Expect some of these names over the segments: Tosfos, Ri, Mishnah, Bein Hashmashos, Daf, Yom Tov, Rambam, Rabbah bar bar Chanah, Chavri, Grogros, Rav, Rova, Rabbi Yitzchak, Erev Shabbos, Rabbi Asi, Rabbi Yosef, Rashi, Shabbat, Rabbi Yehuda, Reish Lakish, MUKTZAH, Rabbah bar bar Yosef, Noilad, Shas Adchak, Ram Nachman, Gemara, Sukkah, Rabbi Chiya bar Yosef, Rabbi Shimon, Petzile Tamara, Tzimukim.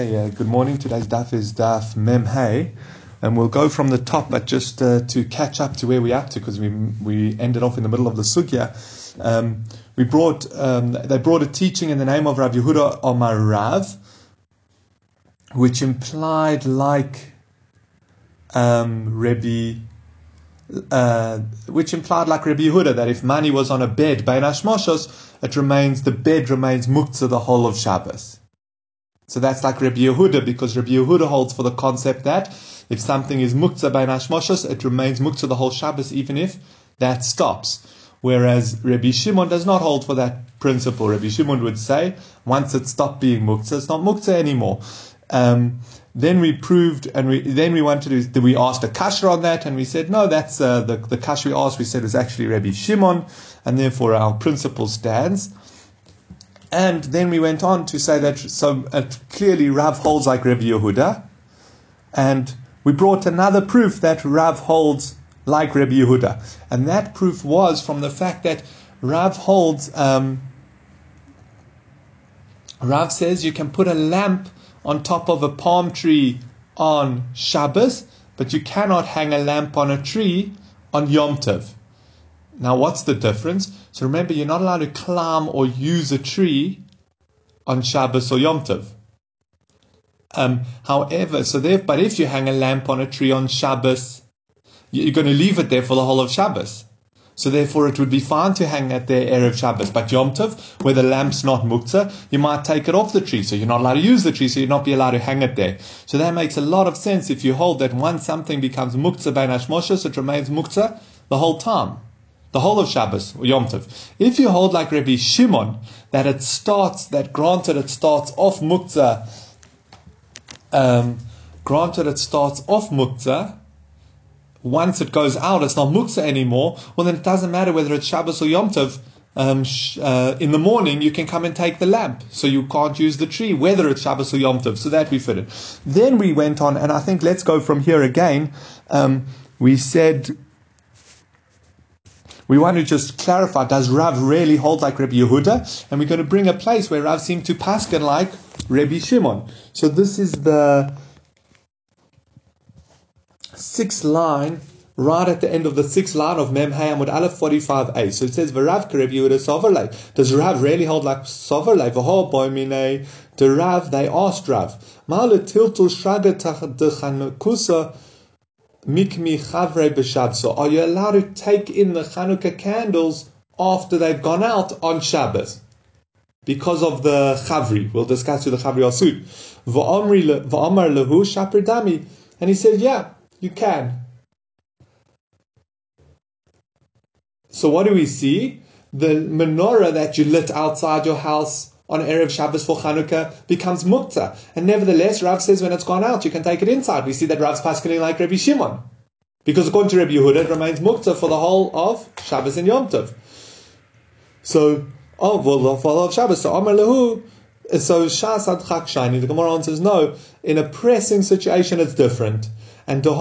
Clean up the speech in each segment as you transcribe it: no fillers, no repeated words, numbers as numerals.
Okay, good morning. Today's daf is daf Mem Hay, and we'll go from the top, but just to catch up to where we're up to, because we ended off in the middle of the sugya. They brought a teaching in the name of Rabbi Yehuda Omar Rav, which implied like Rabbi Yehuda, that if money was on a bed, Bein Hashmashos, the bed remains Muktzah the whole of Shabbos. So that's like Rabbi Yehuda, because Rabbi Yehuda holds for the concept that if something is Muktzah Bein Hashmashos, it remains Muktzah the whole Shabbos, even if that stops. Whereas Rabbi Shimon does not hold for that principle. Rabbi Shimon would say, once it stopped being Muktzah, it's not Muktzah anymore. Then we proved, and we asked a kasha on that, and we said, no, that's the kasha we asked, we said was actually Rabbi Shimon, and therefore our principle stands. And then we went on to say that clearly Rav holds like Rabbi Yehuda, and we brought another proof that Rav holds like Rabbi Yehuda, and that proof was from the fact that Rav holds. Rav says you can put a lamp on top of a palm tree on Shabbos, but you cannot hang a lamp on a tree on Yom Tov. Now what's the difference? So remember, you're not allowed to climb or use a tree on Shabbos or Yom Tov. But if you hang a lamp on a tree on Shabbos, you're going to leave it there for the whole of Shabbos. So therefore, it would be fine to hang at the Erev Shabbos. But Yom Tov, where the lamp's not Muktzah, you might take it off the tree. So you're not allowed to use the tree, so you're not be allowed to hang it there. So that makes a lot of sense if you hold that once something becomes Muktzah Bein Hashmashos, it remains Muktzah the whole time. The whole of Shabbos, or Yom Tov. If you hold like Rabbi Shimon, that it starts off Muktzah, once it goes out, it's not Muktzah anymore, well then it doesn't matter whether it's Shabbos or Yom Tov. In the morning, you can come and take the lamp, so you can't use the tree, whether it's Shabbos or Yom Tov. So that we fitted. Then we went on, and I think let's go from here again. We said, we want to just clarify, does Rav really hold like Rabbi Yehuda? And we're going to bring a place where Rav seemed to pasken like Rabbi Shimon. So this is the sixth line, right at the end of the sixth line of Mem Hay Amud Aleph 45a. So it says, V'Rav Rabbi Yehuda Soverlay. Does Rav really hold like Soverlay? V'ho boimine de Rav, they asked Rav. Ma'ale tiltul shragatach de chanukusa. Mikmi Chavri b'Shabso. Are you allowed to take in the Chanukah candles after they've gone out on Shabbos? Because of the Chavri. We'll discuss who the Chavri are soon. V'omar lehu shaper dami. And he said, yeah, you can. So what do we see? The menorah that you lit outside your house on Erev Shabbos for Chanukah becomes Muktzah. And nevertheless, Rav says when it's gone out, you can take it inside. We see that Rav's paskening like Rabbi Shimon, because according to Rabbi Yehuda, it remains Muktzah for the whole of Shabbos and Yom Tov. For the whole of Shabbos. So Amar Lehu, so Shas Adchak Shani. The Gemara answers, no, in a pressing situation, it's different. And this is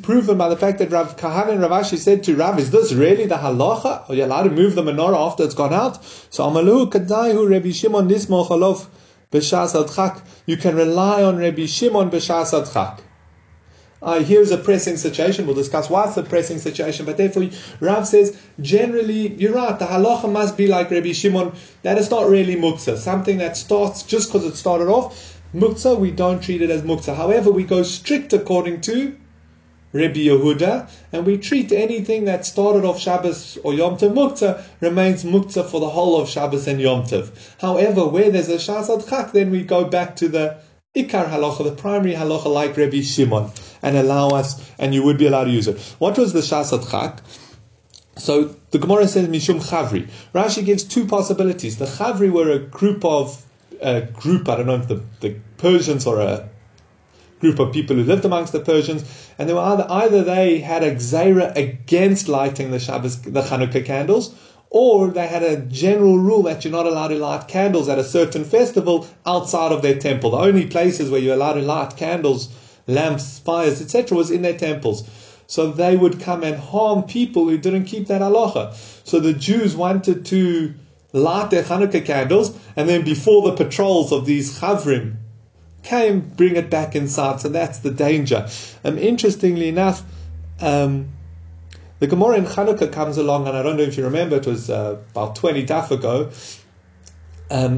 proven by the fact that Rav Kahana and Rav Ashi said to Rav, is this really the halacha? Are you allowed to move the menorah after it's gone out? So Amalu Kadaihu Rabbi Shimon Nismo Chalov B'Shas Adchak. You can rely on Rabbi Shimon B'Shas Adchak. Here's a pressing situation. We'll discuss what's the pressing situation. But therefore, Rav says, generally, you're right. The halacha must be like Rabbi Shimon, that it's not really muktzah. Something that starts just because it started off Muktzah, we don't treat it as Muktzah. However, we go strict according to Rabbi Yehuda, and we treat anything that started off Shabbos or Yom Tov Muktzah remains Muktzah for the whole of Shabbos and Yom Tov. However, where there's a Shas Adchak, then we go back to the Ikar Halacha, the primary Halacha like Rabbi Shimon, and allow us, and you would be allowed to use it. What was the Shas Adchak? So the Gemara says, Mishum Chavri. Rashi gives two possibilities. The Chavri were a group, I don't know if the Persians or a group of people who lived amongst the Persians, and they were either they had a gzeira against lighting the Chanukah candles, or they had a general rule that you're not allowed to light candles at a certain festival outside of their temple. The only places where you're allowed to light candles, lamps, fires, etc. was in their temples. So they would come and harm people who didn't keep that halacha. So the Jews wanted to light their Hanukkah candles, and then before the patrols of these Chavrim came, bring it back inside. So that's the danger. Interestingly enough, the Gemara in Hanukkah comes along, and I don't know if you remember, it was about 20 daf ago,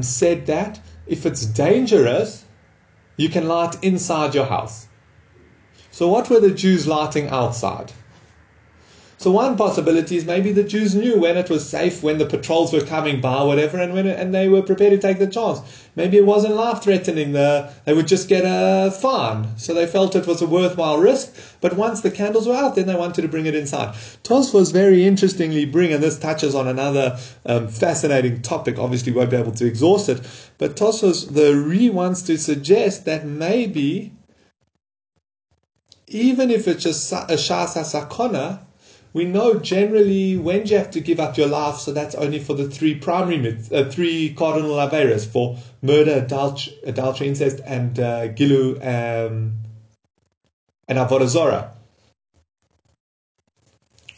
said that if it's dangerous, you can light inside your house. So what were the Jews lighting outside? So one possibility is maybe the Jews knew when it was safe, when the patrols were coming by, or whatever, and they were prepared to take the chance. Maybe it wasn't life-threatening. They would just get a fine. So they felt it was a worthwhile risk. But once the candles were out, then they wanted to bring it inside. Tosfos very interestingly and this touches on another fascinating topic. Obviously, we won't be able to exhaust it. But Tosfos, the Ri, wants to suggest that maybe, even if it's just a shas hasakona, we know generally when you have to give up your life, so that's only for the three primary three cardinal aveiros, for murder, adultery, incest, and gilu, and avodah zarah.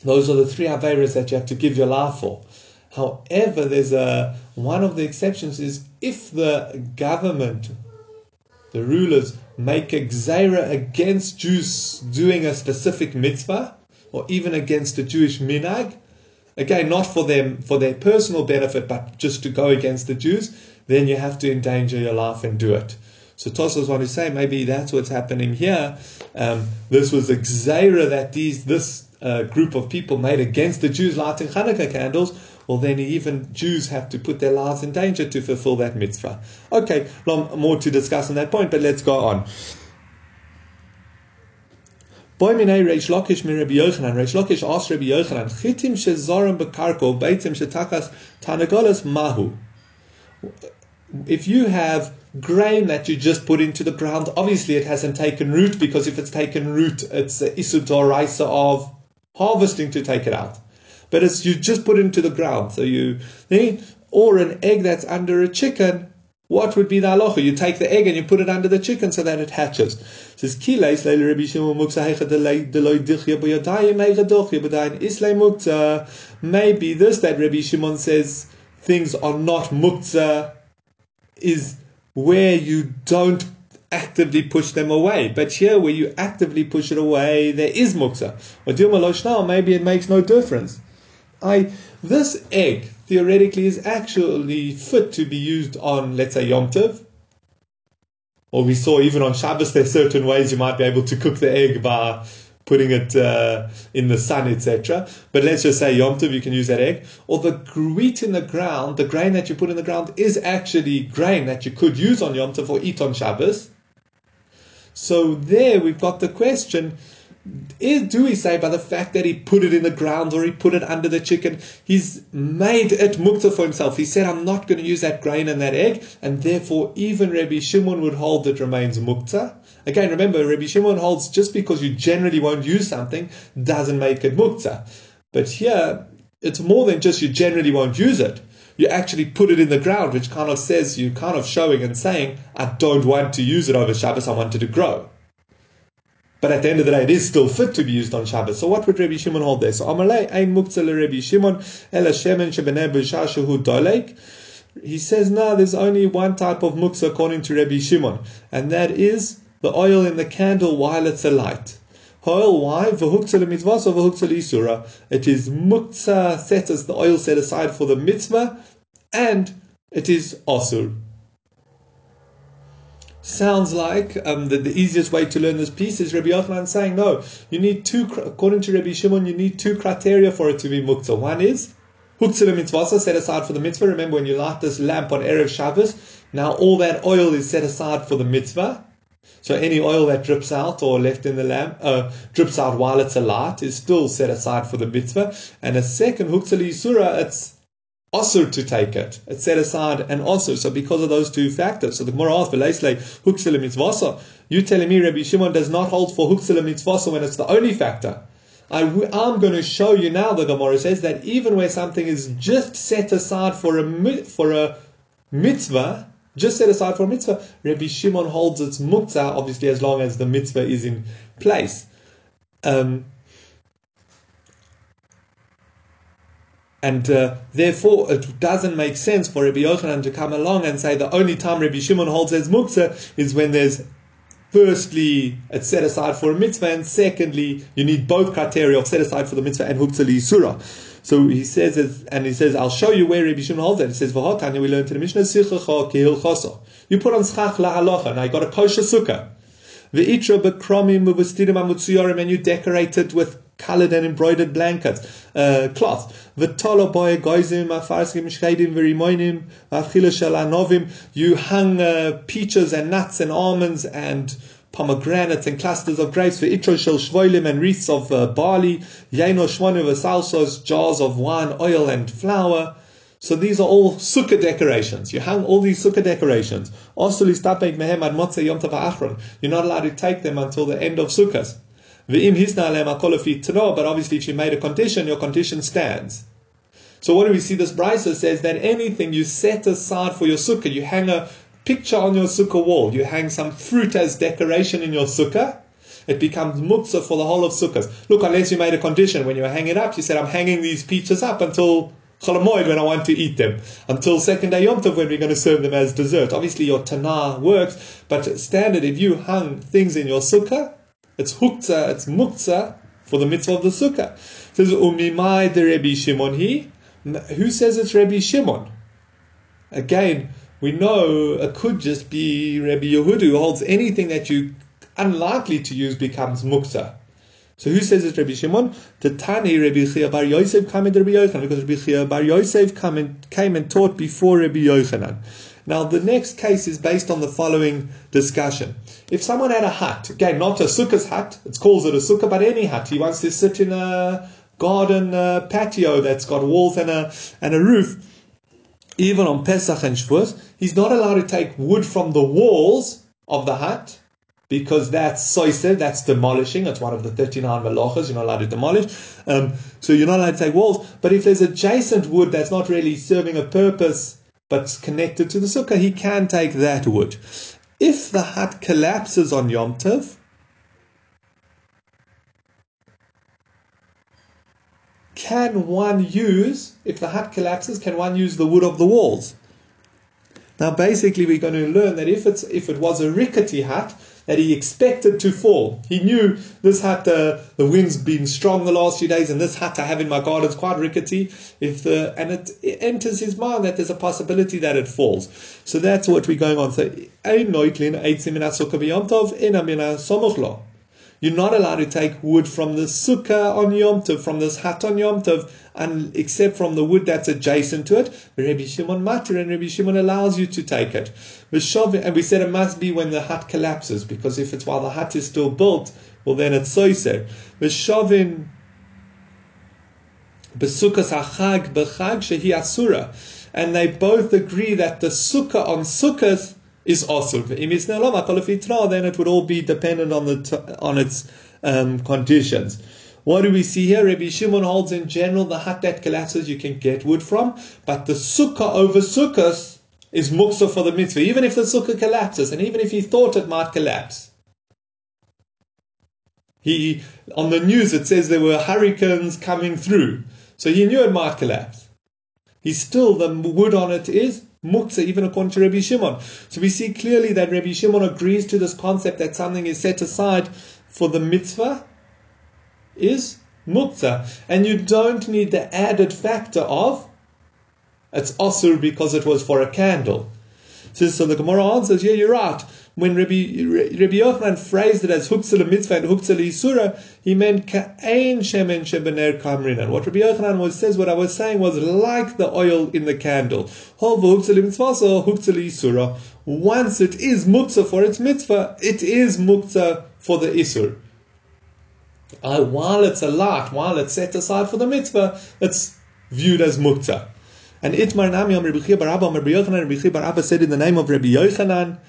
Those are the three aveiros that you have to give your life for. However, there's one of the exceptions is if the government, the rulers, make a gzeira against Jews doing a specific mitzvah, or even against the Jewish minag, again, not for them, for their personal benefit, but just to go against the Jews, then you have to endanger your life and do it. So Tosfos want to say maybe that's what's happening here. This was a gzeira that this group of people made against the Jews lighting Hanukkah candles. Well, then even Jews have to put their lives in danger to fulfill that mitzvah. Okay, more to discuss on that point, but let's go on. Boy minei Reish Lakish min Rabbi Yochanan. Reish Lakish asked Rabbi Yochanan, Chitim shezorim bekarko, beitim shetakas tanagolas mahu. If you have grain that you just put into the ground, obviously it hasn't taken root, because if it's taken root, it's the isur d'oraisa of harvesting to take it out. But it's you just put into the ground. So you or an egg that's under a chicken. What would be the halacha? You take the egg and you put it under the chicken so that it hatches. It says, maybe this that Rabbi Shimon says things are not muktzah is where you don't actively push them away. But here where you actively push it away, there is muktzah. Or maybe it makes no difference. This egg theoretically is actually fit to be used on, let's say, Yom Tov. Or we saw even on Shabbos, there are certain ways you might be able to cook the egg by putting it in the sun, etc. But let's just say Yom Tov, you can use that egg. Or the wheat in the ground, the grain that you put in the ground, is actually grain that you could use on Yom Tov or eat on Shabbos. So there we've got the question, do we say by the fact that he put it in the ground or he put it under the chicken, he's made it muktzah for himself? He said, I'm not going to use that grain and that egg, and therefore even Rabbi Shimon would hold that remains muktzah. Again, remember, Rabbi Shimon holds just because you generally won't use something doesn't make it muktzah. But here, it's more than just you generally won't use it. You actually put it in the ground, which kind of says, you're kind of showing and saying, I don't want to use it over Shabbos, I want it to grow. But at the end of the day, it is still fit to be used on Shabbos. So what would Rabbi Shimon hold there? So Amalei ein muktzah Rabbi Shimon ela shemen shebenei b'shah shehu dolek. He says, no, there's only one type of muktzah according to Rabbi Shimon, and that is the oil in the candle while it's alight. Oil, why? V'huktzah l'mitzvah, v'huktzah l'isura. It is muktzah set as the oil set aside for the mitzvah, and it is asur. Sounds like the easiest way to learn this piece is Rabbi Yochanan saying, no, you need two, according to Rabbi Shimon, you need two criteria for it to be muktzah. One is, huktzah l'mitzvah, set aside for the mitzvah. Remember when you light this lamp on Erev Shabbos, now all that oil is set aside for the mitzvah. So any oil that drips out or left in the lamp, drips out while it's alight, is still set aside for the mitzvah. And a second, huktzah l'isura, it's also to take it. It's set aside and also. So because of those two factors. So the Gemara asks, huktzah l'mitzvah. You're telling me Rabbi Shimon does not hold for huktzah l'mitzvah when it's the only factor. I'm going to show you now, the Gemara says, that even where something is just set aside for a mitzvah, just set aside for a mitzvah, Rabbi Shimon holds its muktzah, obviously as long as the mitzvah is in place. And therefore, it doesn't make sense for Rabbi Yochanan to come along and say the only time Rabbi Shimon holds as muktzah is when there's, firstly, it's set aside for a mitzvah, and secondly, you need both criteria of set aside for the mitzvah and huktzah li'isura. So he says, I'll show you where Rabbi Shimon holds it. He says, V'hotanya, we learned in the Mishnah, Sichacha kehilchoso. You put on schach la'halacha, now you got a kosher sukkah. V'itra b'kromim u'v'stidim ha'mutsuyorim, and you decorate it with coloured and embroidered blankets, cloth. V'tolo boy goizim ha'farskim shkeidim v'rimoinim ha'chila shalanovim. You hung peaches and nuts and almonds and pomegranates and clusters of grapes, for itro shel shvoilim, and wreaths of barley, yaino shmonu v'salsos, jars of wine, oil and flour. So these are all sukkah decorations. You hung all these sukkah decorations. You're not allowed to take them until the end of sukkahs. But obviously if you made a condition, your condition stands. So what do we see? This brisa says that anything you set aside for your sukkah, you hang a picture on your sukkah wall, you hang some fruit as decoration in your sukkah, it becomes muktzah for the whole of sukkahs. Look, unless you made a condition when you were hanging up, you said, I'm hanging these peaches up until Chol HaMoed when I want to eat them, until second day Yom Tov when we're going to serve them as dessert. Obviously your Tanah works, but standard, if you hung things in your sukkah, it's huktzah, it's muktzah for the mitzvah of the sukkah. It says, Umimai de Rabbi Shimon he? Who says it's Rabbi Shimon? Again, we know it could just be Rabbi Yehuda, who holds anything that you unlikely to use becomes muktzah. So who says it's Rabbi Shimon? Tatani Rabbi Chiya bar Yosef came into Rabbi Yochanan, because Rabbi Chiya bar Yosef came and taught before Rabbi Yochanan. Now the next case is based on the following discussion. If someone had a hut, again not a sukkah's hut, it calls it a sukkah, but any hut, he wants to sit in a garden patio that's got walls and a roof. Even on Pesach and Shavuos, he's not allowed to take wood from the walls of the hut, because that's soiseh, that's demolishing. It's one of the 39 malachas, you're not allowed to demolish. So you're not allowed to take walls. But if there's adjacent wood that's not really serving a purpose, but's connected to the sukkah, he can take that wood. If the hut collapses on Yom Tov, can one use the wood of the walls? Now basically we're going to learn that if it was a rickety hut that he expected to fall, he knew this hut, the wind's been strong the last few days, and this hut I have in my garden is quite rickety, and it enters his mind that there's a possibility that it falls. So that's what we're going on. So you're not allowed to take wood from the sukkah on Yom Tov, from this hut on Yom Tov, except from the wood that's adjacent to it. Rabbi Shimon Matir, and Rabbi Shimon allows you to take it. And we said it must be when the hut collapses, because if it's while the hut is still built, well then it's soiser. V'shavin b'sukkahs hachag b'chag shehi asura. And they both agree that the sukkah on sukkahs is asur. Then it would all be dependent on its conditions. What do we see here? Rabbi Shimon holds in general the hut that collapses you can get wood from, but the sukkah over sukkahs is muktzah for the mitzvah, even if the sukkah collapses, and even if he thought it might collapse. He, on the news it says there were hurricanes coming through, so he knew it might collapse. He's still, the wood on it is muktzah, even according to Rabbi Shimon. So we see clearly that Rabbi Shimon agrees to this concept that something is set aside for the mitzvah is muktzah. And you don't need the added factor of it's asur because it was for a candle. So the Gemara answers, yeah, you're right. When Rabbi Yochanan phrased it as huktzah l'mitzvah and huktzah l'isura, he meant ka'ain shemen shebener kamrinan. What Rabbi Yochanan says, what I was saying was like the oil in the candle. Hol v'huktzah l'mitzvah so huktzah l'isura. Once it is muktzah for its mitzvah, it is muktzah for the isur. While it's a light, while it's set aside for the mitzvah, it's viewed as muktzah. And Itmar Nami on Rabbi Chiya bar Abba, Rabbi Yochanan, Rabbi Chiya bar Abba said in the name of Rabbi Yochanan,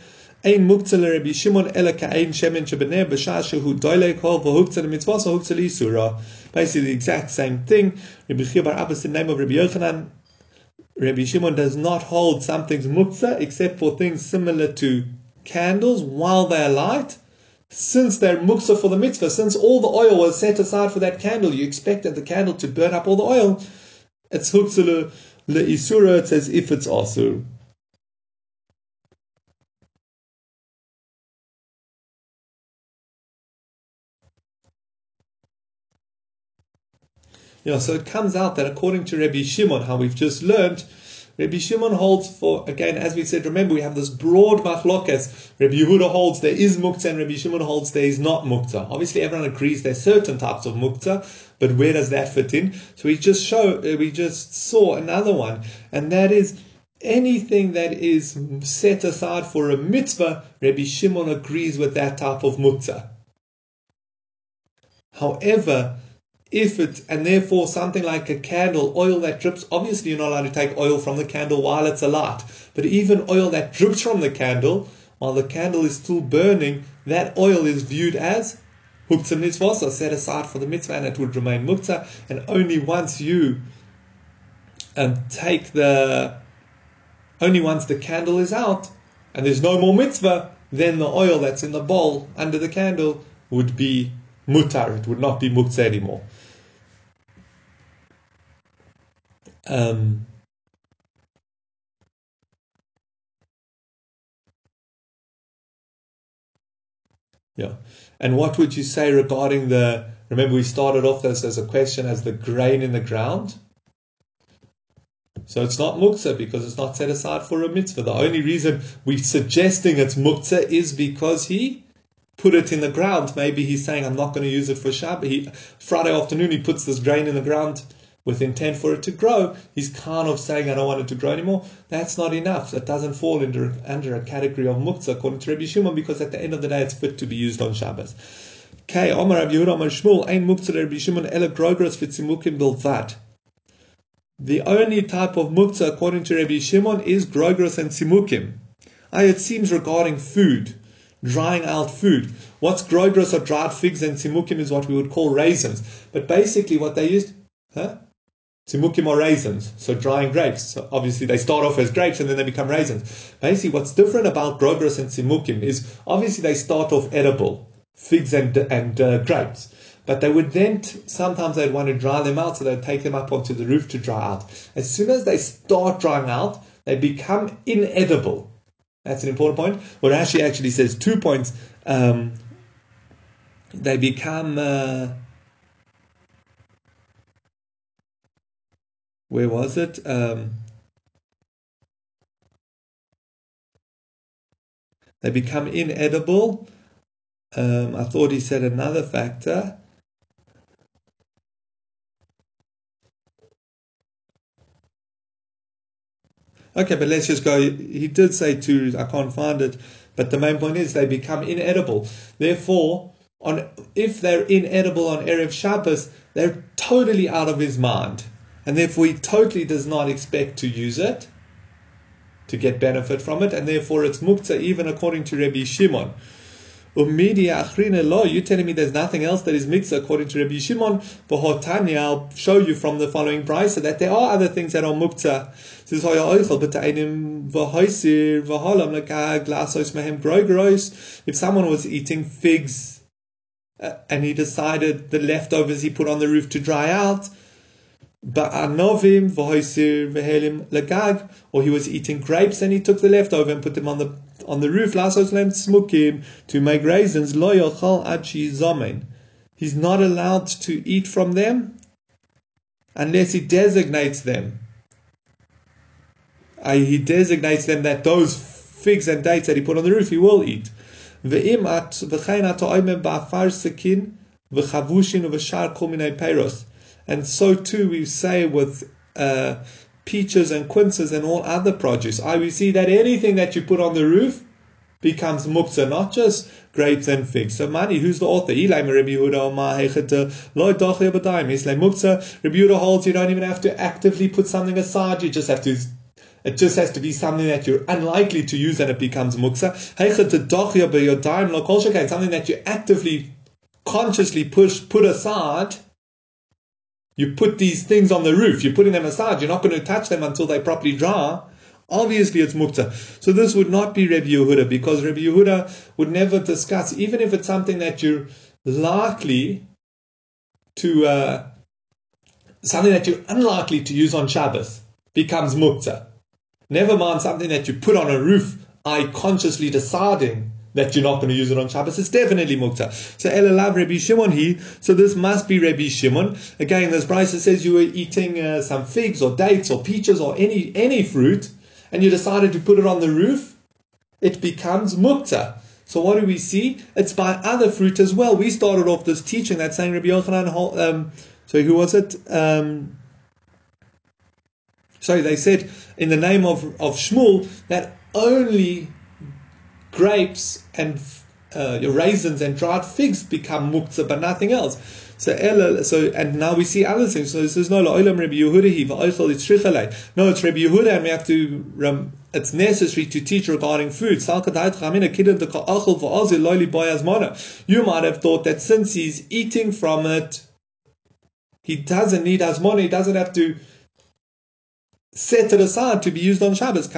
Ein muktzah le Rabbi Shimon ela ka'ain shemen shebeneh b'shah shehu doilek hol v'huktzah le mitzvah so huktzah le isura. Basically the exact same thing. Rabbi Chiya bar Abba said in the name of Rabbi Yochanan, Rabbi Shimon does not hold something's muktzah except for things similar to candles while they are light. Since they're muktzah for the mitzvah, since all the oil was set aside for that candle, you expect that the candle to burn up all the oil. It's hutzele leisura. It's as if it's asur. Yeah, so it comes out that according to Rabbi Shimon, how we've just learned, Rabbi Shimon holds for, again, as we said, remember we have this broad machlokas. Rabbi Yehuda holds there is muktzah and Rabbi Shimon holds there is not muktzah. Obviously everyone agrees there are certain types of muktzah, but where does that fit in? So we just saw another one, and that is anything that is set aside for a mitzvah, Rabbi Shimon agrees with that type of muktzah. However, therefore something like a candle, oil that drips, obviously you're not allowed to take oil from the candle while it's alight. But even oil that drips from the candle, while the candle is still burning, that oil is viewed as huktzah mitzvah, set aside for the mitzvah, and it would remain muktzah. And only once the candle is out and there's no more mitzvah, then the oil that's in the bowl under the candle would be mutar. It would not be muktzah anymore. And what would you say regarding the? Remember, we started off this as a question as the grain in the ground. So it's not muktzah because it's not set aside for a mitzvah. The only reason we're suggesting it's muktzah is because he put it in the ground. Maybe he's saying, I'm not going to use it for Shabbat. Friday afternoon, he puts this grain in the ground with intent for it to grow. He's kind of saying, I don't want it to grow anymore. That's not enough. That doesn't fall under a category of muktzah, according to Rabbi Shimon, because at the end of the day, it's fit to be used on Shabbos. Okay, Omar Rabbi Yehuda Omar Shmuel, Ein muktzah Rabbi Shimon, Ela grogros v'tzimukim bilvad. The only type of muktzah, according to Rabbi Shimon, is grogros and tzimukim. It seems regarding food. Drying out food. What's grogros or dried figs, and tzimukim is what we would call raisins. But basically what they used, tzimukim are raisins, so drying grapes. So obviously they start off as grapes and then they become raisins. Basically what's different about grogros and tzimukim is obviously they start off edible, figs and grapes. But they would then, sometimes they'd want to dry them out, so they'd take them up onto the roof to dry out. As soon as they start drying out, they become inedible. That's an important point. Well, Rashi actually says 2 points. They become... where was it? They become inedible. I thought he said another factor. Okay, but let's just go. He did say two, I can't find it. But the main point is they become inedible. Therefore, if they're inedible on Erev Shabbos, they're totally out of his mind. And therefore, he totally does not expect to use it, to get benefit from it. And therefore, it's muktzah, even according to Rabbi Shimon. You're telling me there's nothing else that is muktzah according to Rabbi Shimon. I'll show you from the following brisa that there are other things that are muktzah. If someone was eating figs and he decided the leftovers he put on the roof to dry out, or he was eating grapes and he took the leftover and put them on the roof, to make raisins, he's not allowed to eat from them unless he designates them. He designates them that those figs and dates that he put on the roof, he will eat. And so too we say with peaches and quinces and all other produce. We see that anything that you put on the roof becomes muktzah, not just grapes and figs. So Mani, who's the author? Rabbi Yehuda holds you don't even have to actively put something aside. You just have to... It just has to be something that you're unlikely to use and it becomes muktzah. Something that you actively, consciously put aside. You put these things on the roof. You're putting them aside. You're not going to touch them until they properly dry. Obviously, it's muktzah. So this would not be Rabbi Yehuda, because Rabbi Yehuda would never discuss, even if it's something that you're likely to something that you're unlikely to use on Shabbos becomes muktzah. Never mind something that you put on a roof, i.e. consciously deciding that you're not going to use it on Shabbos, it's definitely muktzah. So elalav Rabbi Shimon he. So this must be Rabbi Shimon. Again, this brisa says you were eating some figs or dates or peaches or any fruit, and you decided to put it on the roof. It becomes muktzah. So what do we see? It's by other fruit as well. We started off this teaching that saying Rabbi Yochanan. They said in the name of Shmuel that only grapes and raisins and dried figs become muktzah, but nothing else. And now we see other things. So this is no la'olam Rabbi Yehuda. No, it's Rabbi Yehuda, and we have to. It's necessary to teach regarding food. You might have thought that since he's eating from it, he doesn't need asmona. He doesn't have to set it aside to be used on Shabbos.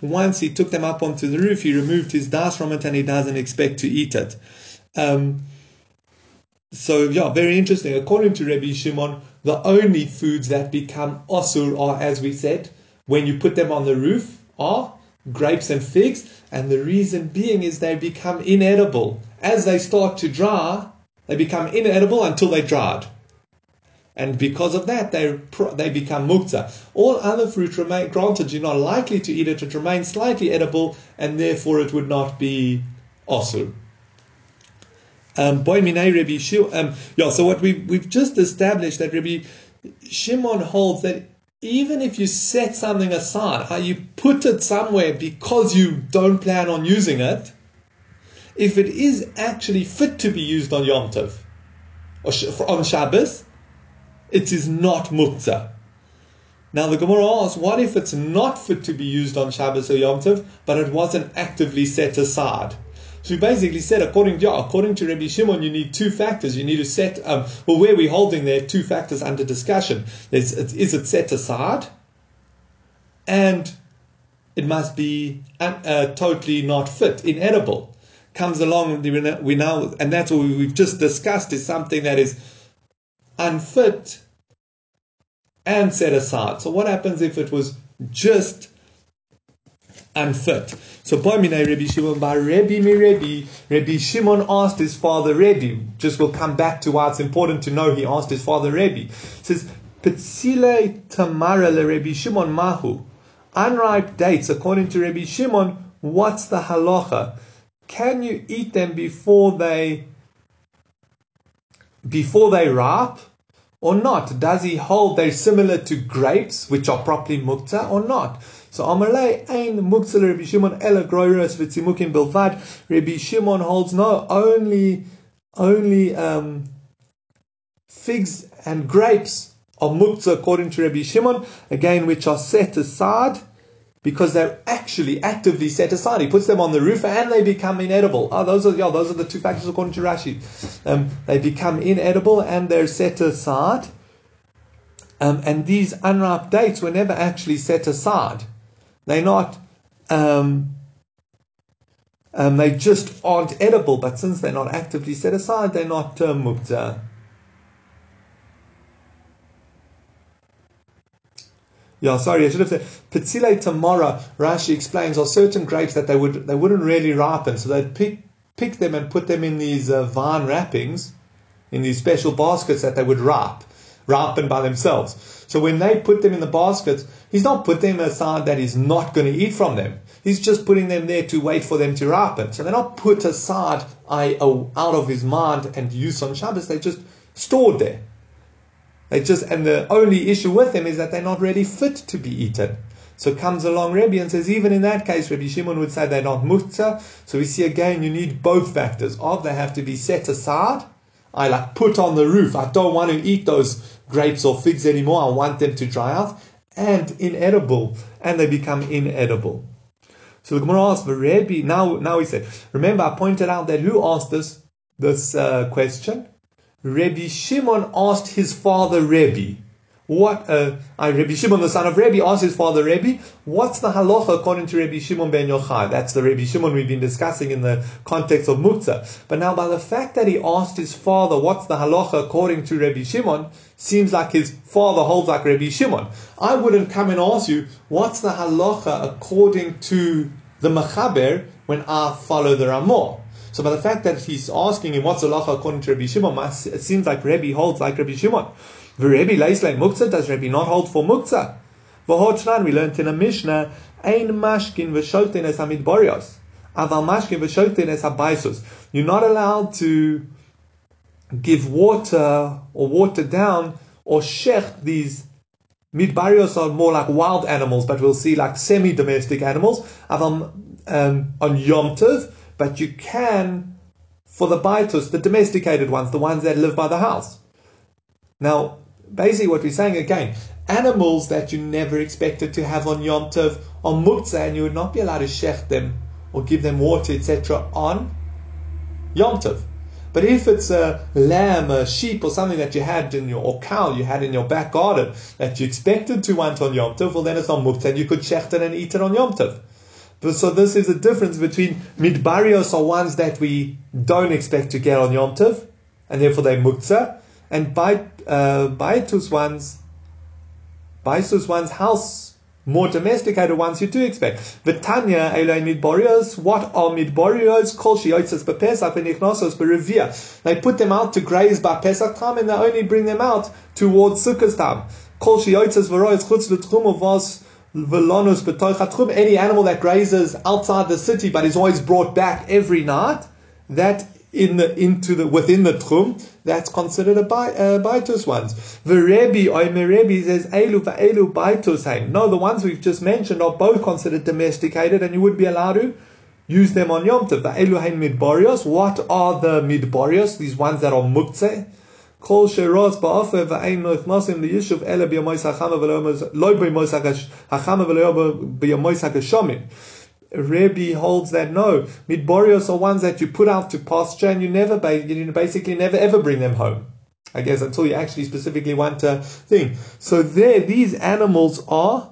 Once he took them up onto the roof, he removed his das from it and he doesn't expect to eat it. Very interesting. According to Rabbi Shimon, the only foods that become osur are, as we said, when you put them on the roof, are grapes and figs. And the reason being is they become inedible. As they start to dry, they become inedible until they dried. And because of that, they become muktzah. All other fruit remain, granted you're not likely to eat it, it remains slightly edible, and therefore it would not be osur. So what we've just established that Rabbi Shimon holds that even if you set something aside, how you put it somewhere because you don't plan on using it, if it is actually fit to be used on Yom Tov or on Shabbos, it is not muktzah. Now the Gemara asks, what if it's not fit to be used on Shabbos or Yom Tov, but it wasn't actively set aside? So we basically said, according to Rabbi Shimon, you need two factors. You need to set, where we're holding there, two factors under discussion. Is it set aside? And it must be totally not fit, inedible. Comes along, we now, and that's what we've just discussed, is something that is unfit and set aside. So what happens if it was just unfit? So Rabbi Shimon asked his father Rebbe. Just we'll come back to why it's important to know he asked his father Rebbe. It says Petzile Tamara le Rabbi Shimon Mahu. Unripe dates, according to Rabbi Shimon, what's the halacha? Can you eat them before they ripe or not? Does he hold they're similar to grapes, which are properly muktzah, or not? So Amalei ain muktzah Rabbi Shimon ela groiros v'tzimukim bilvad. Rabbi Shimon holds no, only figs and grapes are muktzah according to Rabbi Shimon, again, which are set aside because they're actually actively set aside. He puts them on the roof and they become inedible. Those are the two factors according to Rashi. They become inedible and they're set aside. And these unripe dates were never actually set aside. They're not, they just aren't edible, but since they're not actively set aside, they're not muktzah. I should have said Petzile Tamara, Rashi explains, are certain grapes that they wouldn't really ripen, so they'd pick them and put them in these vine wrappings, in these special baskets that they would ripen by themselves. So when they put them in the baskets, he's not putting them aside that he's not going to eat from them. He's just putting them there to wait for them to ripen. So they're not put aside out of his mind and use on Shabbos, they're just stored there. And the only issue with them is that they're not really fit to be eaten. So comes along Rebbe and says, even in that case, Rabbi Shimon would say they're not muktzah. So we see again, you need both factors. They have to be set aside. I put on the roof. I don't want to eat those grapes or figs anymore. I want them to dry out. And inedible. And they become inedible. So the Gemara asked the Rebbe. Now he said, remember I pointed out that who asked this question? Rabbi Shimon asked his father Rebbe. Rabbi Shimon, the son of Rabbi, asked his father, Rabbi, what's the halacha according to Rabbi Shimon ben Yochai? That's the Rabbi Shimon we've been discussing in the context of Muktzah. But now by the fact that he asked his father, what's the halacha according to Rabbi Shimon, seems like his father holds like Rabbi Shimon. I wouldn't come and ask you, what's the halacha according to the Mechaber when I follow the Ramah? So by the fact that he's asking him, what's the halacha according to Rabbi Shimon, it seems like Rabbi holds like Rabbi Shimon. V'Rebbi leis lein muktzah, does Rabbi not hold for muktzah? V'hochnan, we learnt in a Mishnah, ein mashkin v'sholten es hamidbarios, aval mashkin v'sholten es habaisos. You're not allowed to give water or water down or shech these. Midbarios are more like wild animals, but we'll see like semi-domestic animals. Aval on Yom Tov, but you can for the baitos, the domesticated ones, the ones that live by the house. Now, basically what we're saying again, animals that you never expected to have on Yom Tov are muktzah, and you would not be allowed to shech them or give them water, etc. on Yom Tov. But if it's a lamb, a sheep, or something that you had in your, or cow you had in your back garden that you expected to want on Yom Tov, well then it's not muktzah, and you could shecht it and eat it on Yom Tov. So this is the difference between midbarios are ones that we don't expect to get on Yom Tov, and therefore they're muktzah, and baitus ones, house, more domesticated ones you do expect. V'tanya eloi midbarios, what are midbarios? Kol sheyotzes b'Pesach v'nichnosos b'Reviah. They put them out to graze by Pesach time, and they only bring them out towards Sukkot time. Kol sheyotzes v'royos chutz l'tchum uvos v'lonus b'toich hatchum. Any animal that grazes outside the city but is always brought back every night, that within the tchum, that's considered a baitus ones. V'Rebbi oimer Rebbi says elu va'elu baitus haim. No, the ones we've just mentioned are both considered domesticated, and you would be allowed to use them on Yom Tov. Va'elu haim midbarios. What are the midbarios? These ones that are muktzeh. Kol sheroz ba'ofer va'ein nochnosim liyishuv ele b'yomois hachama v'lo b'yomois hachama v'lo b'yomois hachashomim. Rebbe holds that no, midborios are ones that you put out to pasture and you basically never ever bring them home. I guess until you actually specifically want a thing. So there, these animals are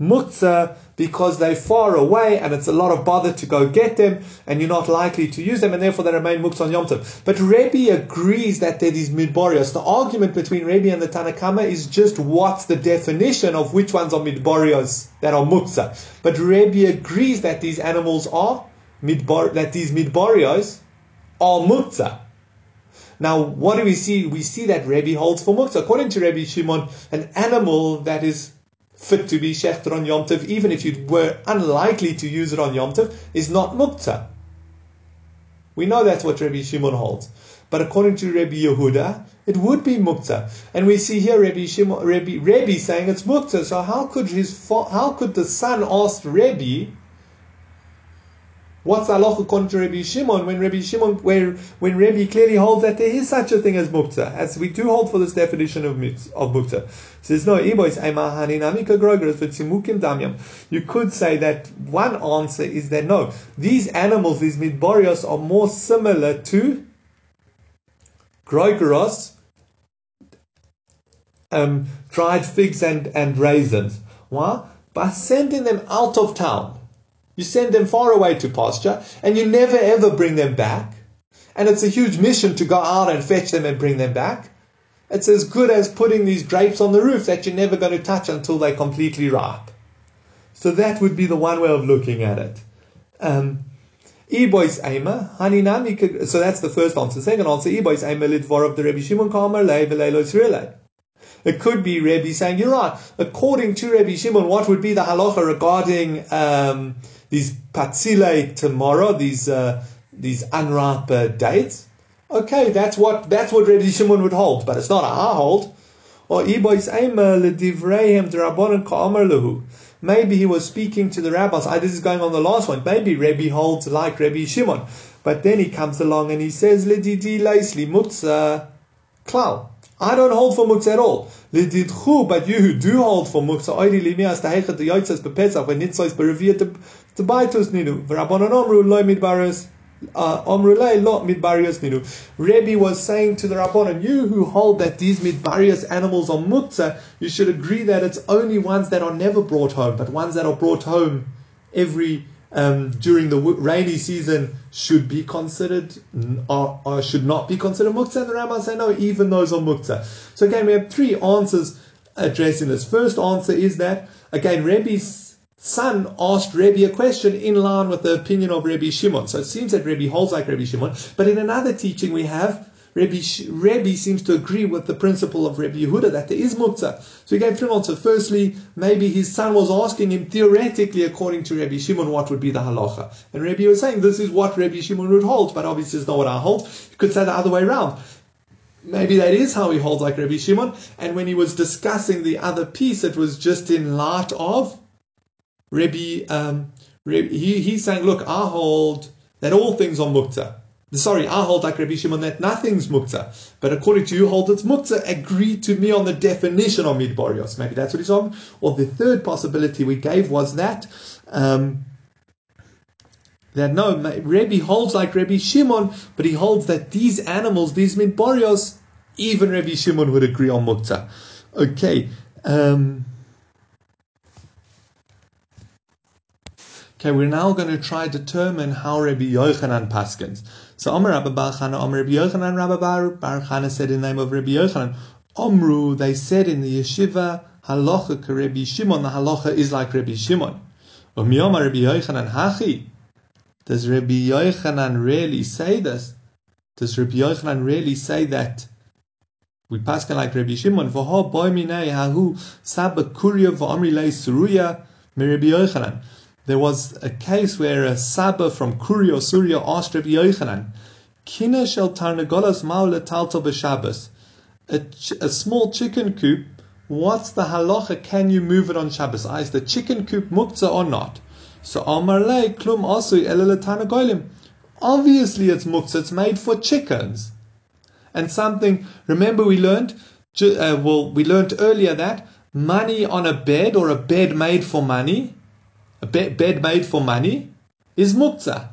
muktzah because they're far away and it's a lot of bother to go get them and you're not likely to use them and therefore they remain muktzah on Yom Tov. But Rebbe agrees that they're these midborios. The argument between Rebbe and the Tanna Kama is just what's the definition of which ones are midborios that are muktzah. But Rebbe agrees that these animals are midborios are muktzah. Now, what do we see? We see that Rebbe holds for muktzah. According to Rabbi Shimon, an animal that is fit to be shechted on Yom Tov, even if you were unlikely to use it on Yom Tov, is not muktzah. We know that's what Rabbi Shimon holds. But according to Rabbi Yehuda, it would be muktzah. And we see here Rabbi saying it's muktzah. So how could the son ask Rabbi, what's halacha according to Rabbi Shimon, when Rabbi clearly holds that there is such a thing as muktzah, as we do hold for this definition of muktzah. It says, no, you could say that one answer is that no, these animals, these midborios, are more similar to grogeros, dried figs and raisins. Why? By sending them out of town. You send them far away to pasture, and you never ever bring them back. And it's a huge mission to go out and fetch them and bring them back. It's as good as putting these grapes on the roof that you're never going to touch until they're completely ripe. So that would be the one way of looking at it. Ebois Aimer, Haninami. So that's the first answer. Second answer, Ebois Aimer Lidvor of the Rabbi Shimon Karma Lei Velelos Relei. It could be Rebbe saying, you're right, according to Rabbi Shimon, what would be the halacha regarding these patzilei tamara, these unripe dates? Okay, that's what Rabbi Shimon would hold, but it's not our hold. Or ibois aimer ledivreihem derabbanan ka'amar lehu. Maybe he was speaking to the rabbis. This is going on the last one. Maybe Rebbe holds like Rabbi Shimon, but then he comes along and he says ledidi leisli mutza klal. I don't hold for muktzah at all. But you who do hold for muktzah, Rabbi was saying to the Rabbanon, you who hold that these midbariyos animals are muktzah, you should agree that it's only ones that are never brought home, but ones that are brought home every during the rainy season should be considered or should not be considered muktzah. And the Rambam say no, even those are muktzah. So again, we have three answers addressing this. First answer is that again, Rabbi's son asked Rabbi a question in line with the opinion of Rabbi Shimon. So it seems that Rabbi holds like Rabbi Shimon. But in another teaching we have, Rabbi seems to agree with the principle of Rabbi Yehuda that there is muktzah. So he gave three answers. Firstly, maybe his son was asking him theoretically, according to Rabbi Shimon, what would be the halacha. And Rabbi was saying, this is what Rabbi Shimon would hold, but obviously it's not what I hold. You could say the other way around. Maybe that is how he holds like Rabbi Shimon. And when he was discussing the other piece, it was just in light of Rabbi, he's saying, look, I hold that all things are muktzah. I hold like Rabbi Shimon that nothing's muktzah. But according to you, hold it's muktzah. Agree to me on the definition of midbariyos. Maybe that's what he's on. Or the third possibility we gave was that Rabbi holds like Rabbi Shimon, but he holds that these animals, these midbariyos, even Rabbi Shimon would agree on muktzah. Okay. Okay, we're now going to try to determine how Rabbi Yochanan paskins. So, Amar Rabbah bar Chanah, Amar Rabbi Yochanan, Rabbah bar Chanah said in the name of Rabbi Yochanan, Omru, they said in the yeshiva, halacha ka Rabbi Shimon, the halacha is like Rabbi Shimon. Umiyama Rabbi Yochanan, hachi. Does Rabbi Yochanan really say this? Does Rabbi Yochanan really say that we paskin like Rabbi Shimon? Vaha boiminei hahu sabakuria va'amri lei suruya mi Rabbi Yochanan. There was a case where a Saba from Kuri or Surya asked Rabbi Yochanan, Kina shel tarnagolas maule talto b'Shabbos. A small chicken coop, what's the halacha? Can you move it on Shabbos? Is the chicken coop muktzah or not? So Amar lei klum asui elele tarnagolim. Obviously it's muktzah, it's made for chickens. And something, remember we learned earlier that money on a bed or a bed made for money, a bed made for money is muktzah.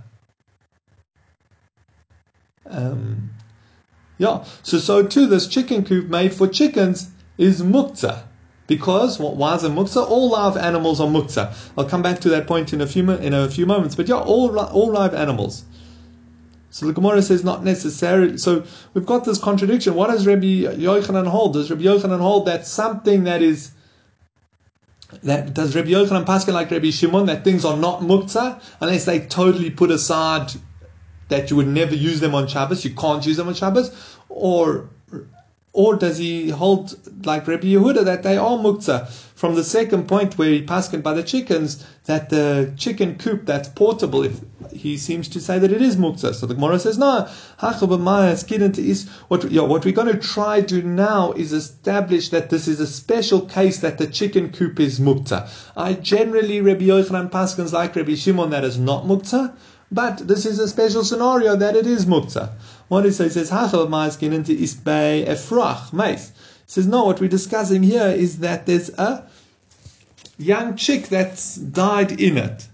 So too, this chicken coop made for chickens is muktzah. Because why is it muktzah? All live animals are muktzah. I'll come back to that point in a few moments. But yeah, all live animals. So the Gemara says not necessarily. So we've got this contradiction. What does Rabbi Yochanan hold? Does Rabbi Yochanan hold that something that is does Rabbi Yochanan paskin like Rabbi Shimon that things are not muktzah unless they totally put aside that you would never use them on Shabbos, you can't use them on Shabbos, or does he hold like Rabbi Yehuda that they are muktzah? From the second point where he paskin by the chickens, that the chicken coop that's portable, if he seems to say that it is muktzah. So the Gemara says no. What we're going to try to do now is establish that this is a special case that the chicken coop is muktzah. Generally Rabbi Yochanan paskins like Rabbi Shimon that is not muktzah, but this is a special scenario that it is muktzah. What is so? He says He says, no, what we're discussing here is that there's a young chick that's died in it.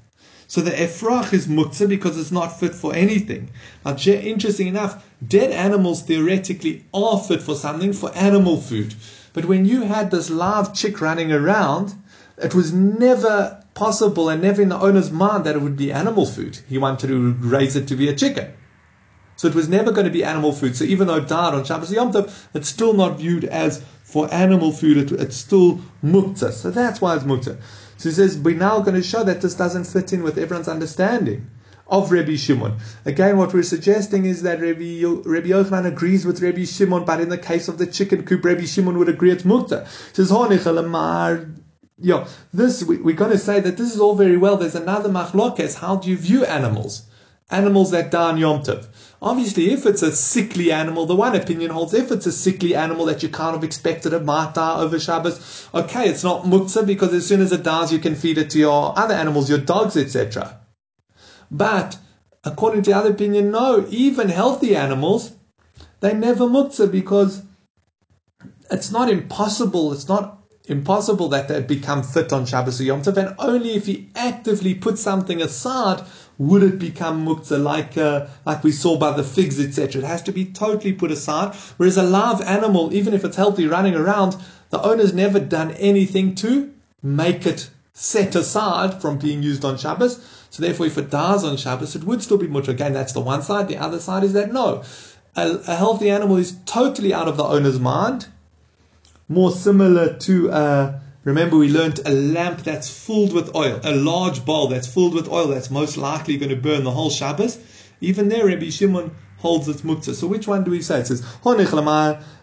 So the Efrach is muktzah because it's not fit for anything. Now, interesting enough, dead animals theoretically are fit for something, for animal food. But when you had this live chick running around, it was never possible and never in the owner's mind that it would be animal food. He wanted to raise it to be a chicken. So it was never going to be animal food. So even though it died on Shabbos Yom Tov, it's still not viewed as for animal food. It's still muktzah. So that's why it's muktzah. So he says, we're now going to show that this doesn't fit in with everyone's understanding of Rabbi Shimon. Again, what we're suggesting is that Rabbi Yochanan agrees with Rabbi Shimon, but in the case of the chicken coop, Rabbi Shimon would agree it's muktzah. He says, we're going to say that this is all very well. There's another machlokes. How do you view animals? Animals that die on Yom Tov. Obviously, if it's a sickly animal, the one opinion holds, if it's a sickly animal that you kind of expected it might die over Shabbos, okay, it's not muktzah because as soon as it dies, you can feed it to your other animals, your dogs, etc. But according to the other opinion, no, even healthy animals, they never muktzah because it's not impossible that they become fit on Shabbos or Yom Tov, and only if you actively put something aside would it become muktzah like we saw by the figs, etc.? It has to be totally put aside. Whereas a live animal, even if it's healthy running around, the owner's never done anything to make it set aside from being used on Shabbos. So therefore, if it dies on Shabbos, it would still be mutter. Again, that's the one side. The other side is that no, a healthy animal is totally out of the owner's mind. More similar to, remember we learnt a lamp that's filled with oil, a large bowl that's filled with oil that's most likely going to burn the whole Shabbos. Even there, Rabbi Shimon holds its muktzah. So which one do we say? It says, Honech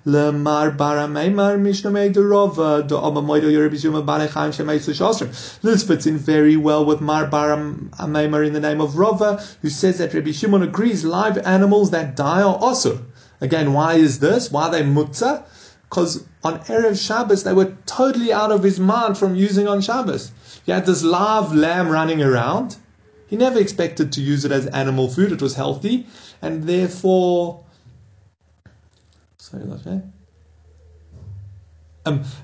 le mar bar Ameimar mishnamei de Rova de Amamoido Rabbi Shimon Balechaim Shemaisu Shasrim. This fits in very well with Mar bar Ameimar in the name of Rova, who says that Rabbi Shimon agrees live animals that die are also. Again, why is this? Why are they muktzah? Because on Erev Shabbos, they were totally out of his mind from using on Shabbos. He had this live lamb running around. He never expected to use it as animal food. It was healthy. And therefore,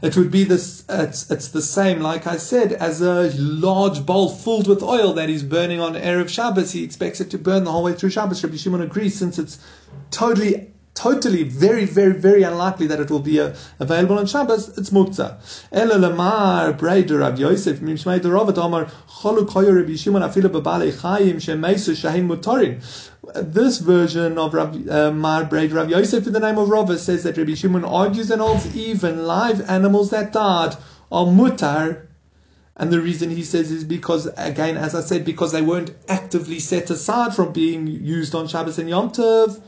it would be this. It's the same, like I said, as a large bowl filled with oil that he's burning on Erev Shabbos. He expects it to burn the whole way through Shabbos. Rabbi Shimon agrees, since it's totally, very, very, very unlikely that it will be available on Shabbos, it's muktzah. Ela lamar brayder Rav Yosef mishmei derovat amar choluk hayo Rabbi Shimon afilu b'balei chayim shemeisu shahim mutarin. This version of Mar brayder Rav Yosef in the name of Rova says that Rabbi Shimon argues and holds even live animals that died are mutar. And the reason he says is because, again, as I said, because they weren't actively set aside from being used on Shabbos and Yom Tov.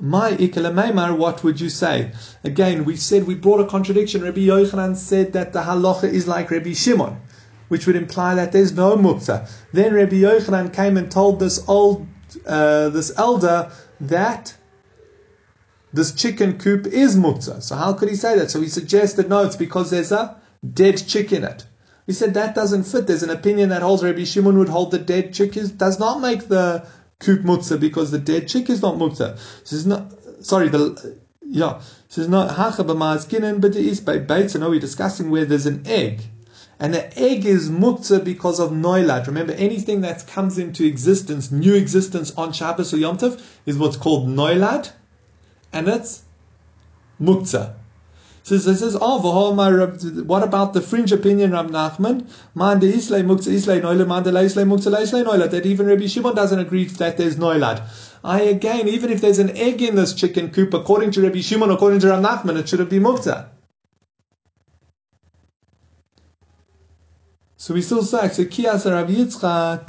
My ikalameimar, what would you say? Again, we said we brought a contradiction. Rabbi Yochanan said that the halacha is like Rabbi Shimon, which would imply that there's no muktzah. Then Rabbi Yochanan came and told this elder that this chicken coop is muktzah. So how could he say that? So he suggested no, it's because there's a dead chick in it. We said that doesn't fit. There's an opinion that holds Rabbi Shimon would hold the dead chick does not make the coop muktzah, because the dead chick is not muktzah. No, we're discussing where there's an egg. And the egg is muktzah because of noilad. Remember, anything that comes into existence, new existence on Shabbos or Yom Tov, is what's called noilad, and it's muktzah. So it says, what about the fringe opinion, Ram Nachman? That even Rabbi Shimon doesn't agree that there's noilad. Again, even if there's an egg in this chicken coop, according to Rabbi Shimon, according to Ram Nachman, it should have been muktzah. So we still say, so Kiyas Rabbi Yitzchak.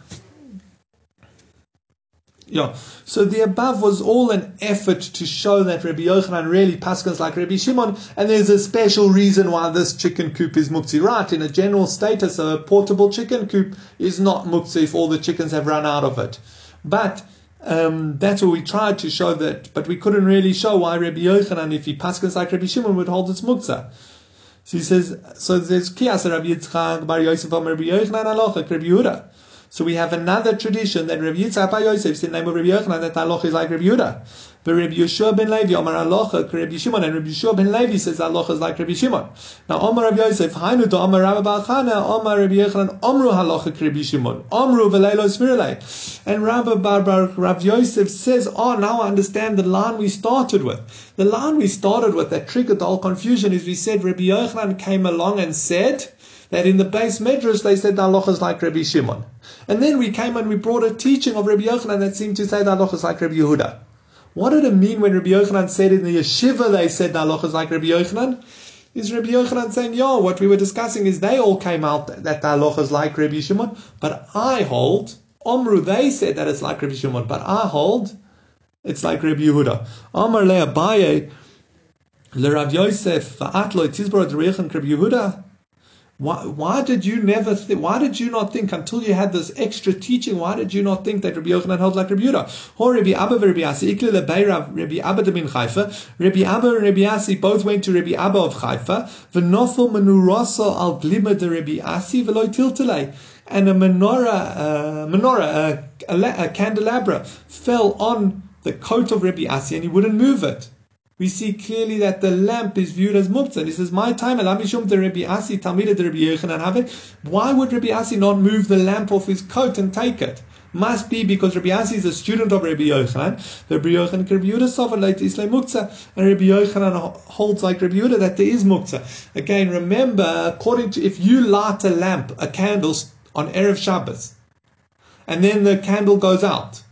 Yeah. So the above was all an effort to show that Rabbi Yochanan really paskins like Rabbi Shimon, and there's a special reason why this chicken coop is muktzah. Right, in a general status, a portable chicken coop is not muktzah if all the chickens have run out of it. But that's what we tried to show that, but we couldn't really show why Rabbi Yochanan, if he paskins like Rabbi Shimon, would hold its muktzah. So he says, so there's Kiyas Rabbi Yitzchak bar Yosef Rabbi Yochanan halacha Rabbi Yehuda. So we have another tradition that Rabbi Yitzchak bar Yosef, in the name of Rabbi Yochanan, that halacha is like Rabbi Yehuda. But Rabbi Yeshua ben Levi, Omar halacha, Rabbi Shimon, and Rabbi Yeshua ben Levi says halacha is like Rabbi Shimon. Now Omar Rabbi Yosef, Hainu to Omar Rabbah bar bar Chanah, Omar Rabbi Yochanan, Omru halacha Rabbi Shimon, Omru v'leilo smiralei. And Rabbah bar bar Rabbi Yosef says, now I understand the line we started with. The line we started with that triggered the whole confusion is we said Rabbi Yochanan came along and said that in the base medrash they said the halacha is like Rabbi Shimon. And then we came and we brought a teaching of Rabbi Yochanan that seemed to say the halacha is like Rabbi Yehuda. What did it mean when Rabbi Yochanan said in the yeshiva they said the halacha is like Rabbi Yochanan? Is Rabbi Yochanan saying, what we were discussing is they all came out that the halacha is like Rabbi Shimon, but I hold, Omru, they said that it's like Rabbi Shimon, but I hold, it's like Rabbi Yehuda. Amar le'abaye, le'Rav Yosef, va'at lo tizborot reichan Rabbi Yehuda. Why did you not think until you had this extra teaching? Why did you not think that Rabbi Yochanan held like Rabbi Yehuda? Or Rabbi Abba and Rabbi Asi, Ikle LeBeirav, Rabbi Abba de Min Haifa, Rabbi Abba and Rabbi Asi both went to Rabbi Abba of Haifa. V'nofel menurasa al glima de Rabbi Asi v'loi tiltele. And a candelabra, fell on the coat of Rabbi Asi and he wouldn't move it. we see clearly that the lamp is viewed as muktzah. And he says, my time, why would Rabbi Asi not move the lamp off his coat and take it? Must be because Rabbi Asi is a student of Rabbi Yochanan. Rabbi Yochanan can be Muktzah, and Rabbi Yochanan holds like Rabbi Yehuda that there is Muktzah. Again, remember, according to, if you light a lamp, a candle on Erev Shabbos, and then the candle goes out,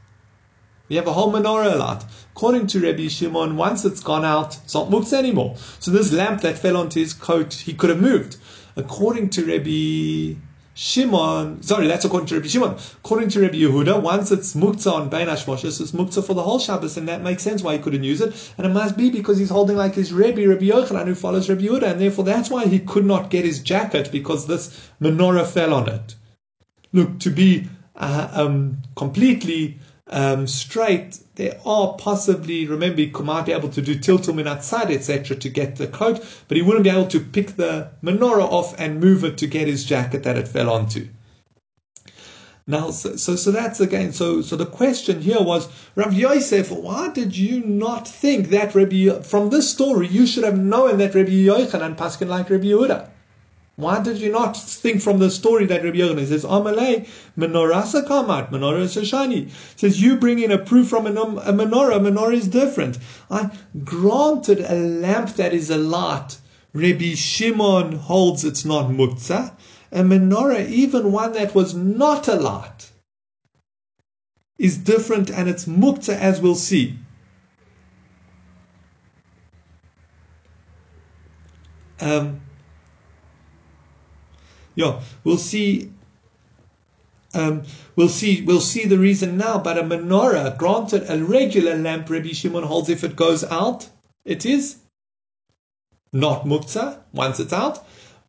we have a whole menorah light. According to Rabbi Shimon, once it's gone out, it's not muktzah anymore. So this lamp that fell onto his coat, he could have moved. According to Rabbi Shimon, that's according to Rabbi Shimon. According to Rabbi Yehuda, once it's muktzah on Bein Hashmoshes, it's muktzah for the whole Shabbos, and that makes sense why he couldn't use it. And it must be because he's holding like his Rebbe, Rabbi Yochanan, who follows Rabbi Yehuda, and therefore that's why he could not get his jacket, because this menorah fell on it. Look, to be completely straight, there are possibly, remember, he might be able to do tiltum in outside, etc., to get the coat, but he wouldn't be able to pick the menorah off and move it to get his jacket that it fell onto. Now, so that's again, so the question here was, Rav Yosef, why did you not think that Rabbi, from this story, you should have known that Rabbi Yochanan paskin like Rabbi Yehuda? Why did you not think from the story that Rabbi Yochanan says, Amalei, menorasa kamat, menorah is shani. Says, you bring in a proof from a menorah is different. I granted a lamp that is a light. Rabbi Shimon holds it's not muktzah. A menorah, even one that was not a light, is different and it's muktzah, as we'll see. We'll see the reason now. But a menorah, granted a regular lamp, Rabbi Shimon holds if it goes out, it is not muktzah once it's out.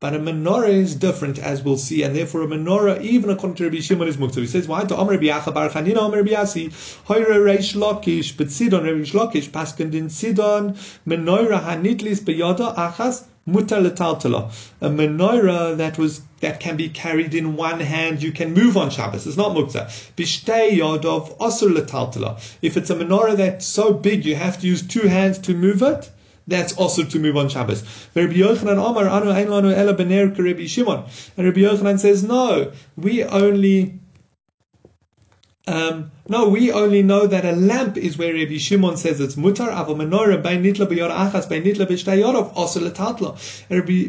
But a menorah is different, as we'll see, and therefore a menorah, even according to Rabbi Shimon, is muktzah. He says, why? To Amr Rabbi Chiya bar Chanah, Amr Rabbi Asi, Hoyre Reish Lakish, but Sidon, Reish Lakish, Paskend in Sidon, menorah hanitlis beyoda achas, mutar letaltala. A menorah that can be carried in one hand, you can move on Shabbos. It's not muktzah. Bishtei yodov osur letaltala. If it's a menorah that's so big you have to use two hands to move it, that's also to move on Shabbos. Rabbi Yochanan Omar, Anu Ein Lanu Ela B'Ner K'Rabbi Shimon. And Rabbi Yochanan says, no, we only know that a lamp is where Rabbi Shimon says it's mutar, av a menorah, bein nitla b'yor achas, bein nitla b'shtei yorov, osur l'tatla.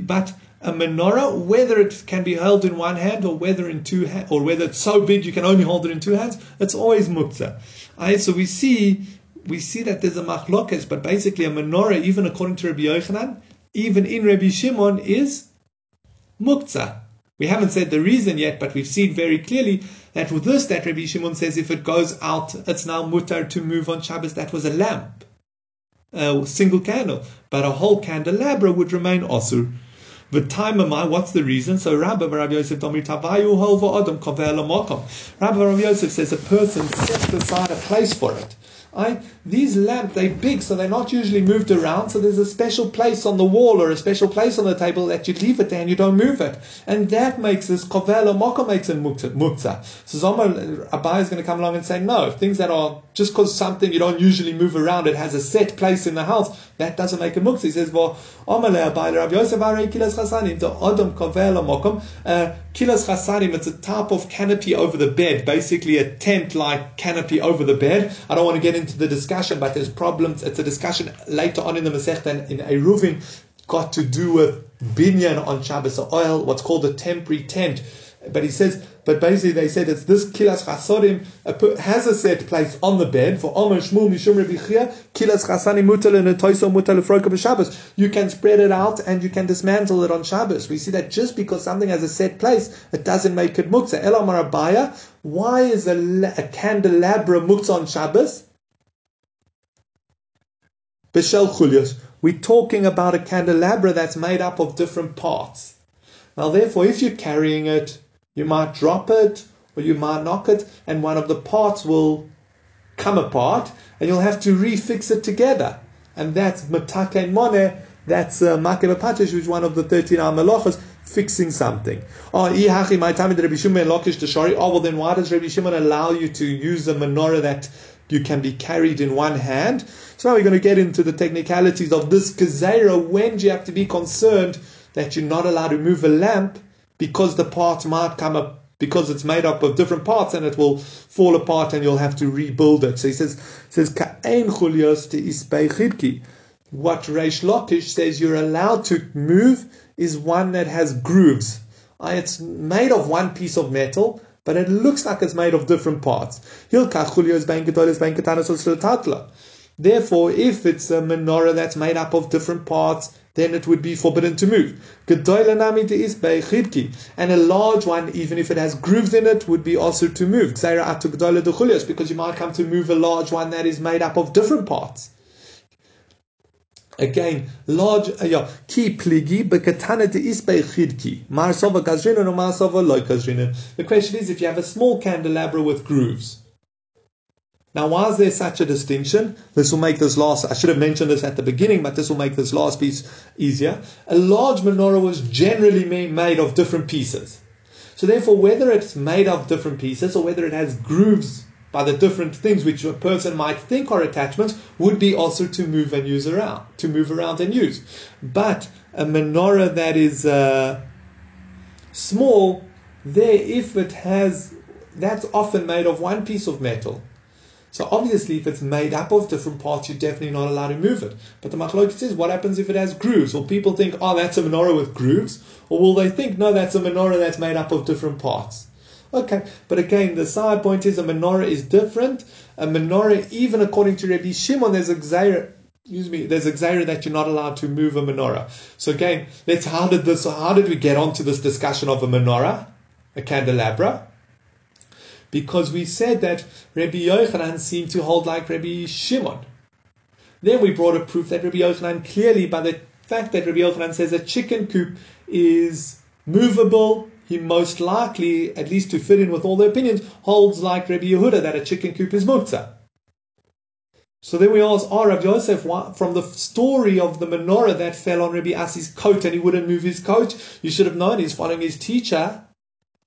But a menorah, whether it can be held in one hand or whether in two hands, or whether it's so big you can only hold it in two hands, it's always muktzah. Right, so we see that there's a machlokes, but basically a menorah, even according to Rabbi Yochanan, even in Rabbi Shimon, is muktzah. We haven't said the reason yet, but we've seen very clearly that with this, that Rabbi Shimon says if it goes out, it's now mutar to move on Shabbos. That was a lamp, a single candle, but a whole candelabra would remain osur. The time am I? What's the reason? So Rabbah bar bar Yosef Domri Tavayu Holva Adam Kovela Mokom. Rabbah bar Yosef says a person sets aside a place for it. These lamps, they're big, so they're not usually moved around, so there's a special place on the wall or a special place on the table that you leave it there and you don't move it. And that makes this Kovel Moka makes it muktzah. So Abai is going to come along and say, no, things that are just because something you don't usually move around, it has a set place in the house, that doesn't make it muktzah. He says, well, Omale Abai, Rabbi Yosef Arei Kilas Chasanim, the Adam Kovel Mokom, Kilas Chasanim, it's a type of canopy over the bed, basically a tent-like canopy over the bed. I don't want to get into the discussion, but there's problems. It's a discussion later on in the Masechta and in Eruvin, got to do with binyan on Shabbos, oil, what's called a temporary tent. But he says, but basically they said it's this kilas chasanim has a set place on the bed for Omer Shmuel Mishum Rabbi Chiya kilas chasanim mutal and toiso mutal froka b'Shabbos. You can spread it out and you can dismantle it on Shabbos. We see that just because something has a set place, it doesn't make it muktzah. Ela Amar Abaya, why is a candelabra muktzah on Shabbos? B'shel chulios. We're talking about a candelabra that's made up of different parts. Now, therefore, if you're carrying it, you might drop it or you might knock it, and one of the parts will come apart, and you'll have to refix it together. And that's metaken moneh, that's makeh b'patish, which is one of the 13 melachos, fixing something. Well, then why does Rabbi Shimon allow you to use a menorah that you can be carried in one hand. So now we're going to get into the technicalities of this gezerah. When do you have to be concerned that you're not allowed to move a lamp because the parts might come up, because it's made up of different parts and it will fall apart and you'll have to rebuild it. So he says Ka'ein chulios te'isbei chidki. What Reish Lakish says you're allowed to move is one that has grooves. It's made of one piece of metal, but it looks like it's made of different parts. Therefore, if it's a menorah that's made up of different parts, then it would be forbidden to move. And a large one, even if it has grooves in it, would be also to move, because you might come to move a large one that is made up of different parts. Again, large ki pligi bekatana de isbei chidki. Marsova gazrina or marsova loy gazrina. The question is if you have a small candelabra with grooves. Now, why is there such a distinction? This will make this last. I should have mentioned this at the beginning, but this will make this last piece easier. A large menorah was generally made of different pieces. So therefore, whether it's made of different pieces or whether it has grooves by the different things which a person might think are attachments, would be also to move and use around, to move around and use. But a menorah that is small, that's often made of one piece of metal. So obviously, if it's made up of different parts, you're definitely not allowed to move it. But the machlokes says, what happens if it has grooves? Will people think, oh, that's a menorah with grooves? Or will they think, no, that's a menorah that's made up of different parts? Okay, but again, the side point is a menorah is different. A menorah, even according to Rabbi Shimon, there's a gzeira that you're not allowed to move a menorah. So again, how did we get onto this discussion of a menorah, a candelabra? Because we said that Rabbi Yochanan seemed to hold like Rabbi Shimon. Then we brought a proof that Rabbi Yochanan clearly, by the fact that Rabbi Yochanan says a chicken coop is movable, he most likely, at least to fit in with all the opinions, holds like Rabbi Yehuda that a chicken coop is muktzah. So then we asked, Rav Yosef, from the story of the menorah that fell on Rabbi Asi's coat and he wouldn't move his coat, you should have known he's following his teacher,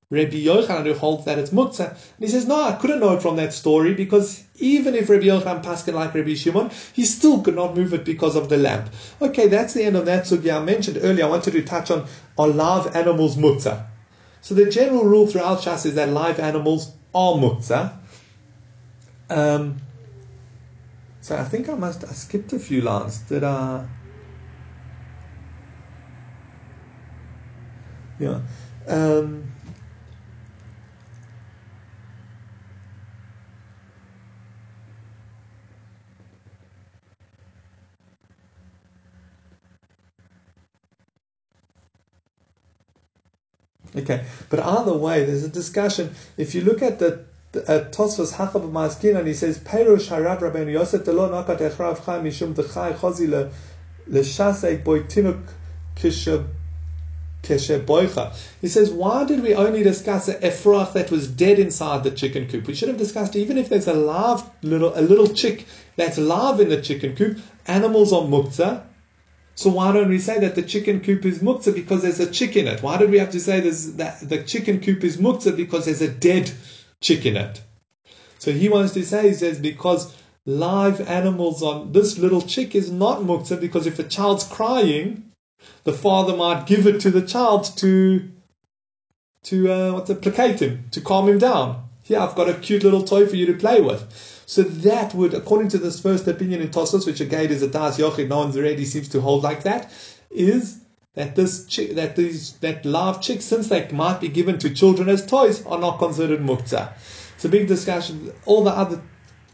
Rabbi Yochanan, who holds that it's muktzah. And he says, no, I couldn't know it from that story because even if Rabbi Yochanan paskin like Rabbi Shimon, he still could not move it because of the lamp. Okay, that's the end of that sugya. I mentioned earlier, I wanted to touch on, are live animals muktzah? So the general rule throughout Shas is that live animals are muktzah. So I think I skipped a few lines. Okay, but either way, there's a discussion. If you look at the Tosfos Hachab Maskin, and he says, "Perush Harav Rabbi Yosef Telo Nakat Echrav Chaim Mishum Dechai Chosi LeShasei Boitinuk Keshe Boicha." He says, "Why did we only discuss an Ephrath that was dead inside the chicken coop? We should have discussed even if there's a little chick that's live in the chicken coop. Animals are muktzah." So why don't we say that the chicken coop is muktzah because there's a chick in it? Why did we have to say that the chicken coop is muktzah because there's a dead chick in it? So he wants to say, he says, because live animals on this little chick is not muktzah because if a child's crying, the father might give it to the child to placate him, to calm him down. Here, I've got a cute little toy for you to play with. So that would, according to this first opinion in Tosfos, which again is a Das Yochid, no one already seems to hold like that, is that that live chicks, since they might be given to children as toys, are not considered muktzah. It's a big discussion. All the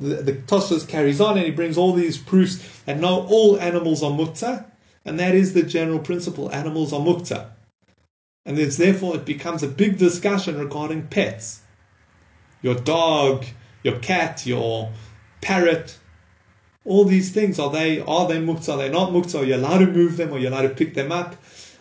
Tosfos carries on and he brings all these proofs that no, all animals are muktzah, and that is the general principle: animals are muktzah, and therefore it becomes a big discussion regarding pets, your dog, your cat, your parrot, all these things, are they muktzah, are they not muktzah, are you allowed to move them, are you allowed to pick them up?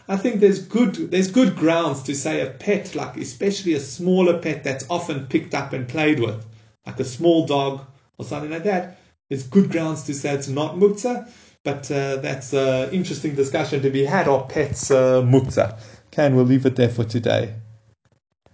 I think there's good grounds to say a pet, like especially a smaller pet that's often picked up and played with, like a small dog or something like that, there's good grounds to say it's not muktzah, but that's an interesting discussion to be had, are pets muktzah? Okay, and we'll leave it there for today.